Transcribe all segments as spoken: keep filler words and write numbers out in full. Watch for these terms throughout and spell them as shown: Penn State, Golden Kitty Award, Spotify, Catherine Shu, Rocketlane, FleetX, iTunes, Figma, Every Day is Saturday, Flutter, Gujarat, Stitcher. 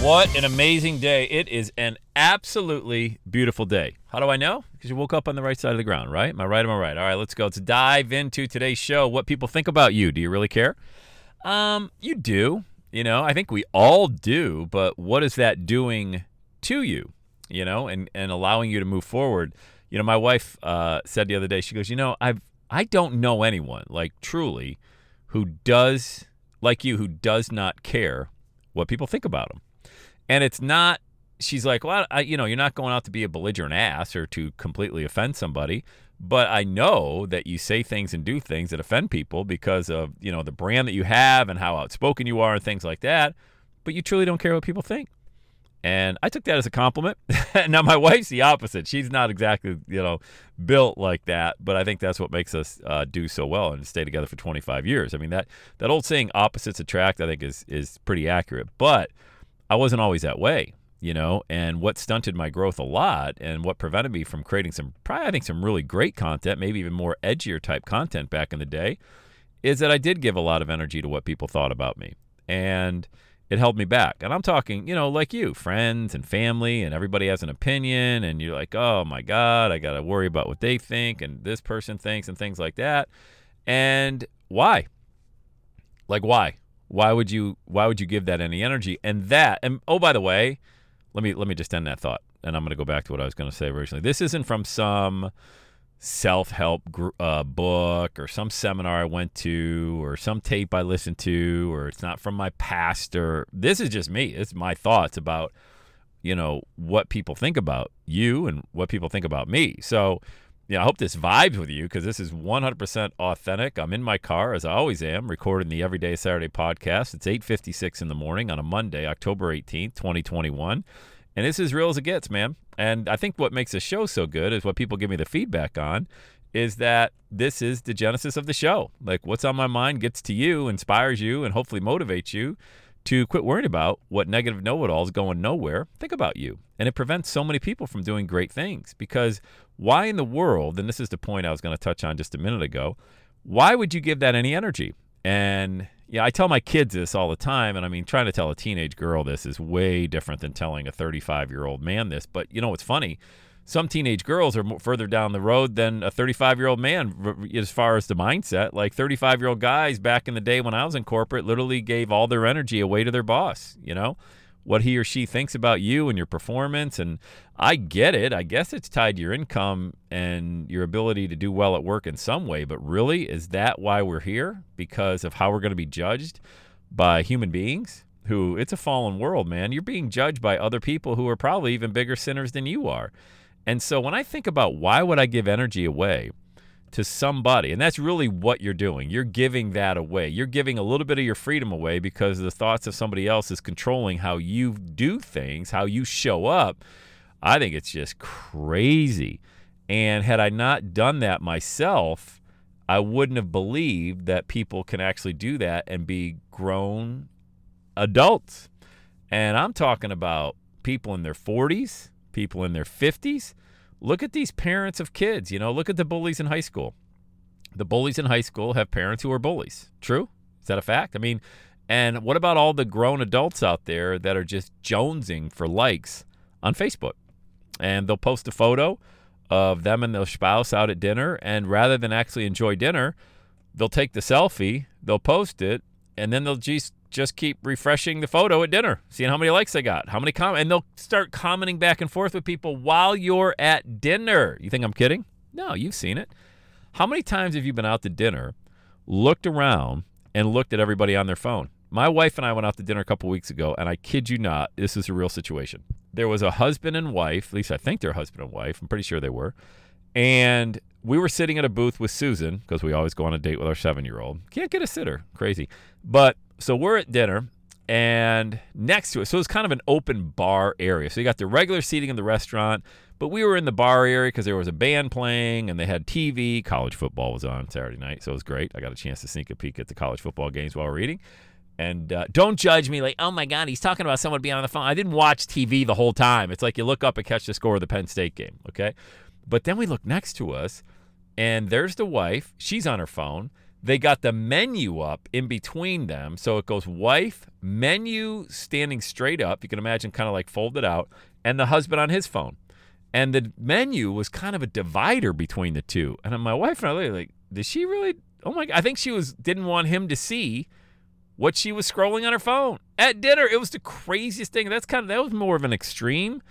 What an amazing day. It is an absolutely beautiful day. How do I know? Because you woke up on the right side of the ground, right? Am I right? Am I right? All right, let's go. Let's dive into today's show. What people think about you. Do you really care? Um, you do. You know, I think we all do. But what is that doing to you, you know, and, and allowing you to move forward? You know, my wife uh, said the other day, she goes, you know, I've, I don't know anyone, like truly, who does, like you, who does not care what people think about them. And it's not, she's like, well, I, you know, you're not going out to be a belligerent ass or to completely offend somebody. But I know that you say things and do things that offend people because of, you know, the brand that you have and how outspoken you are and things like that. But you truly don't care what people think. And I took that as a compliment. Now, my wife's the opposite. She's not exactly, you know, built like that. But I think that's what makes us uh, do so well and stay together for twenty-five years. I mean, that, that old saying, opposites attract, I think is is pretty accurate. But I wasn't always that way, you know, and what stunted my growth a lot and what prevented me from creating some, probably I think some really great content, maybe even more edgier type content back in the day, is that I did give a lot of energy to what people thought about me, and it held me back. And I'm talking, you know, like you, friends and family, and everybody has an opinion, and you're like, oh my God, I got to worry about what they think and this person thinks and things like that. And why? Like why? Why would you why would you give that any energy? And that, and oh, by the way, let me let me just end that thought, and I'm going to go back to what I was going to say originally. This isn't from some self-help gr- uh, book or some seminar I went to or some tape I listened to, or it's not from my pastor. This is just me. It's my thoughts about, you know, what people think about you and what people think about me. So, yeah, I hope this vibes with you because this is one hundred percent authentic. I'm in my car, as I always am, recording the Every Day Saturday podcast. It's eight fifty-six in the morning on a Monday, October eighteenth, twenty twenty-one. And it's as real as it gets, man. And I think what makes the show so good is what people give me the feedback on is that this is the genesis of the show. Like what's on my mind gets to you, inspires you, and hopefully motivates you to quit worrying about what negative know-it-alls going nowhere. Think about you. And it prevents so many people from doing great things because why in the world, and this is the point I was going to touch on just a minute ago, why would you give that any energy? And yeah, I tell my kids this all the time, and I mean, trying to tell a teenage girl this is way different than telling a thirty-five-year-old man this, but you know what's funny? Some teenage girls are further down the road than a thirty-five-year-old man as far as the mindset. Like thirty-five-year-old guys back in the day when I was in corporate literally gave all their energy away to their boss, you know? What he or she thinks about you and your performance. And I get it. I guess it's tied to your income and your ability to do well at work in some way. But really, is that why we're here? Because of how we're going to be judged by human beings who, it's a fallen world, man. You're being judged by other people who are probably even bigger sinners than you are. And so when I think about why would I give energy away to somebody, and that's really what you're doing. You're giving that away. You're giving a little bit of your freedom away because the thoughts of somebody else is controlling how you do things, how you show up. I think it's just crazy. And had I not done that myself, I wouldn't have believed that people can actually do that and be grown adults. And I'm talking about people in their forties, people in their fifties. Look at these parents of kids, you know, look at the bullies in high school. The bullies in high school have parents who are bullies. True? Is that a fact? I mean, and what about all the grown adults out there that are just jonesing for likes on Facebook? And they'll post a photo of them and their spouse out at dinner, and rather than actually enjoy dinner, they'll take the selfie, they'll post it, and then they'll just just keep refreshing the photo at dinner, seeing how many likes they got, how many comments, and they'll start commenting back and forth with people while you're at dinner. You think I'm kidding? No, you've seen it. How many times have you been out to dinner, looked around, and looked at everybody on their phone? My wife and I went out to dinner a couple weeks ago, and I kid you not, this is a real situation. There was a husband and wife, at least I think they're husband and wife. I'm pretty sure they were. And we were sitting at a booth with Susan, because we always go on a date with our seven-year-old. Can't get a sitter. Crazy. But so we're at dinner, and next to it, so it's kind of an open bar area. So you got the regular seating in the restaurant, but we were in the bar area because there was a band playing, and they had T V. College football was on Saturday night, so it was great. I got a chance to sneak a peek at the college football games while we were eating. And uh, don't judge me like, oh, my God, he's talking about someone being on the phone. I didn't watch T V the whole time. It's like you look up and catch the score of the Penn State game, okay? But then we look next to us, and there's the wife. She's on her phone. They got the menu up in between them. So it goes wife, menu standing straight up. You can imagine kind of like folded out, and the husband on his phone. And the menu was kind of a divider between the two. And my wife and I were like, did she really? Oh, my God. I think she was didn't want him to see what she was scrolling on her phone at dinner. It was the craziest thing. That's kind of, that was more of an extreme.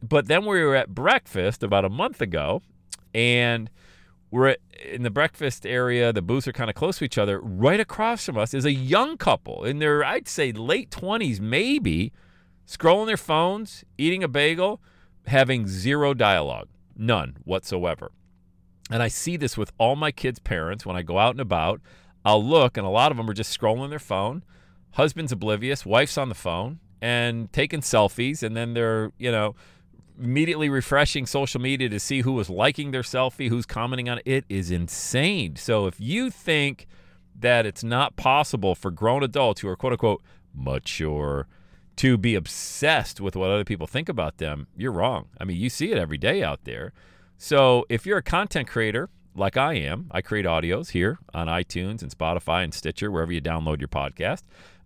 But then we were at breakfast about a month ago, and we're at, in the breakfast area. The booths are kind of close to each other. Right across from us is a young couple in their, I'd say, late twenties maybe, scrolling their phones, eating a bagel, having zero dialogue, none whatsoever. And I see this with all my kids' parents when I go out and about. I'll look, and a lot of them are just scrolling their phone. Husband's oblivious, wife's on the phone, and taking selfies, and then they're, you know, immediately refreshing social media to see who was liking their selfie, who's commenting on it. It is insane. So if you think that it's not possible for grown adults who are, quote, unquote, mature to be obsessed with what other people think about them, you're wrong. I mean, you see it every day out there. So if you're a content creator, like I am, I create audios here on iTunes and Spotify and Stitcher, wherever you download your podcast.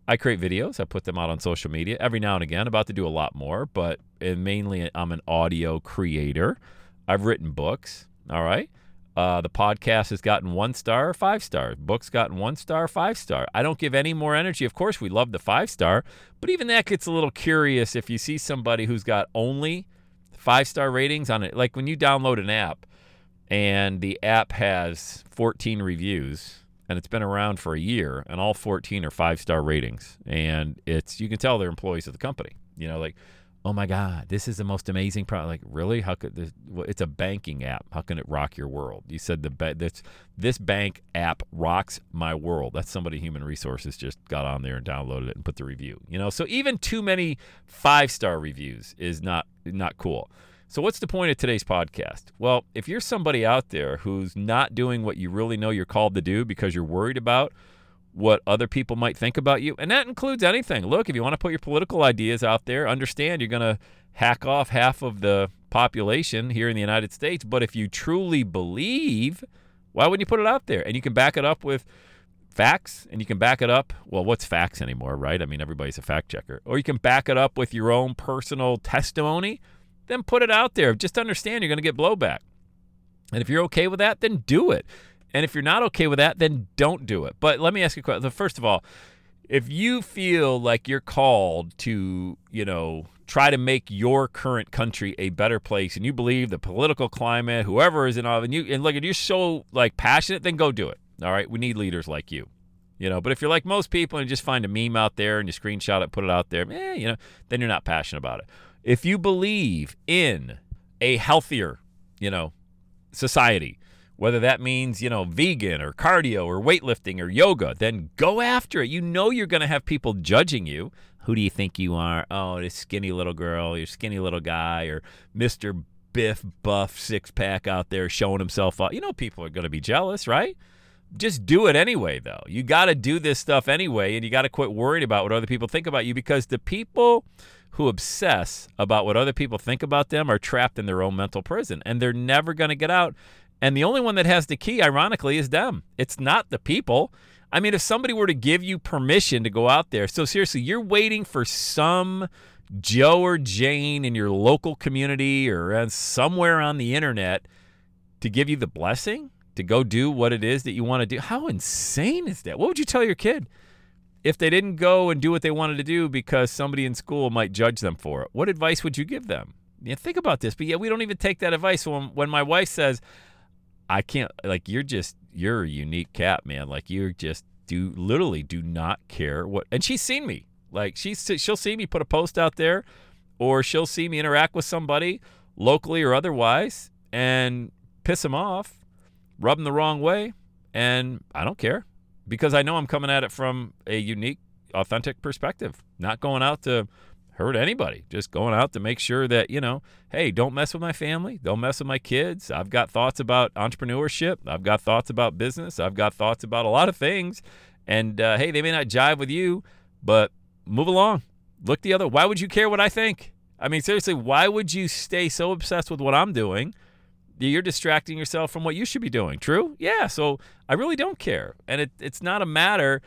I create videos. I put them out on social media every now and again. About to do a lot more, but mainly I'm an audio creator. I've written books, all right? Uh, the podcast has gotten one star, five star. Book's gotten one star, five star. I don't give any more energy. Of course, we love the five star, but even that gets a little curious if you see somebody who's got only five star ratings on it. Like when you download an app, and the app has fourteen reviews, and it's been around for a year, and all fourteen are five-star ratings. And it's, you can tell they're employees of the company. You know, like, oh, my God, this is the most amazing product. Like, really? How could this? Well, it's a banking app. How can it rock your world? You said the ba- this, this bank app rocks my world. That's somebody Human Resources just got on there and downloaded it and put the review. You know, so even too many five-star reviews is not not cool. So what's the point of today's podcast? Well, if you're somebody out there who's not doing what you really know you're called to do because you're worried about what other people might think about you, and that includes anything. Look, if you want to put your political ideas out there, understand you're going to hack off half of the population here in the United States. But if you truly believe, why wouldn't you put it out there? And you can back it up with facts, and you can back it up. Well, what's facts anymore, right? I mean, everybody's a fact checker. Or you can back it up with your own personal testimony. Then put it out there. Just understand you're going to get blowback. And if you're okay with that, then do it. And if you're not okay with that, then don't do it. But let me ask you a question. First of all, if you feel like you're called to, you know, try to make your current country a better place, and you believe the political climate, whoever is in office, and you and look, if you're so like passionate, then go do it. All right, we need leaders like you. You know, but if you're like most people and you just find a meme out there and you screenshot it, put it out there, eh, you know, then you're not passionate about it. If you believe in a healthier, you know, society, whether that means, you know, vegan or cardio or weightlifting or yoga, then go after it. You know you're going to have people judging you. Who do you think you are? Oh, this skinny little girl, your skinny little guy, or Mister Biff Buff six-pack out there showing himself off. You know people are going to be jealous, right? Just do it anyway, though. You got to do this stuff anyway, and you got to quit worrying about what other people think about you, because the people who obsess about what other people think about them are trapped in their own mental prison, and they're never going to get out. And the only one that has the key, ironically, is them. It's not the people. I mean, if somebody were to give you permission to go out there, so seriously, you're waiting for some Joe or Jane in your local community or somewhere on the internet to give you the blessing to go do what it is that you want to do. How insane is that? What would you tell your kid if they didn't go and do what they wanted to do because somebody in school might judge them for it? What advice would you give them? Yeah, think about this, but yeah, we don't even take that advice. When, when my wife says, I can't, like, you're just, you're a unique cat, man. Like, you just do, literally do not care what, and she's seen me. Like, she's, she'll see me put a post out there, or she'll see me interact with somebody locally or otherwise and piss them off, rub them the wrong way, and I don't care, because I know I'm coming at it from a unique, authentic perspective, not going out to hurt anybody, just going out to make sure that, you know, hey, don't mess with my family, don't mess with my kids. I've got thoughts about entrepreneurship, I've got thoughts about business, I've got thoughts about a lot of things, and uh, hey, they may not jive with you, but move along, look the other. Why would you care what I think? I mean, seriously, why would you stay so obsessed with what I'm doing? You're distracting yourself from what you should be doing. True? Yeah. So I really don't care. And it, it's not a matter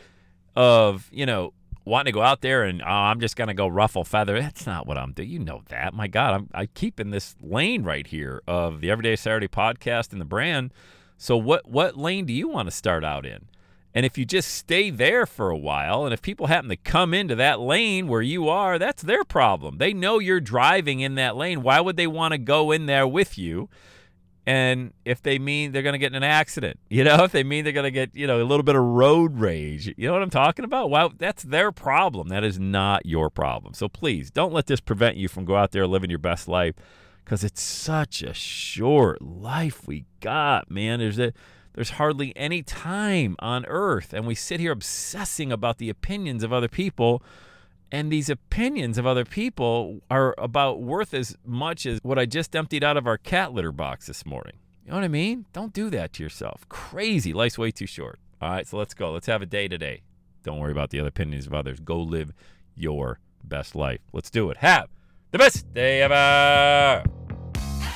of, you know, wanting to go out there and, oh, I'm just going to go ruffle feather. That's not what I'm doing. You know that. My God, I'm, I keep in this lane right here of the Everyday Saturday podcast and the brand. So what, what lane do you want to start out in? And if you just stay there for a while, and if people happen to come into that lane where you are, that's their problem. They know you're driving in that lane. Why would they want to go in there with you? And if they mean they're going to get in an accident, you know, if they mean they're going to get, you know, a little bit of road rage, you know what I'm talking about? Wow, that's their problem. That is not your problem. So please don't let this prevent you from go out there living your best life, because it's such a short life we got, man. There's a, there's hardly any time on earth, and we sit here obsessing about the opinions of other people. And these opinions of other people are about worth as much as what I just emptied out of our cat litter box this morning. You know what I mean? Don't do that to yourself. Crazy. Life's way too short. All right, so let's go. Let's have a day today. Don't worry about the other opinions of others. Go live your best life. Let's do it. Have the best day ever.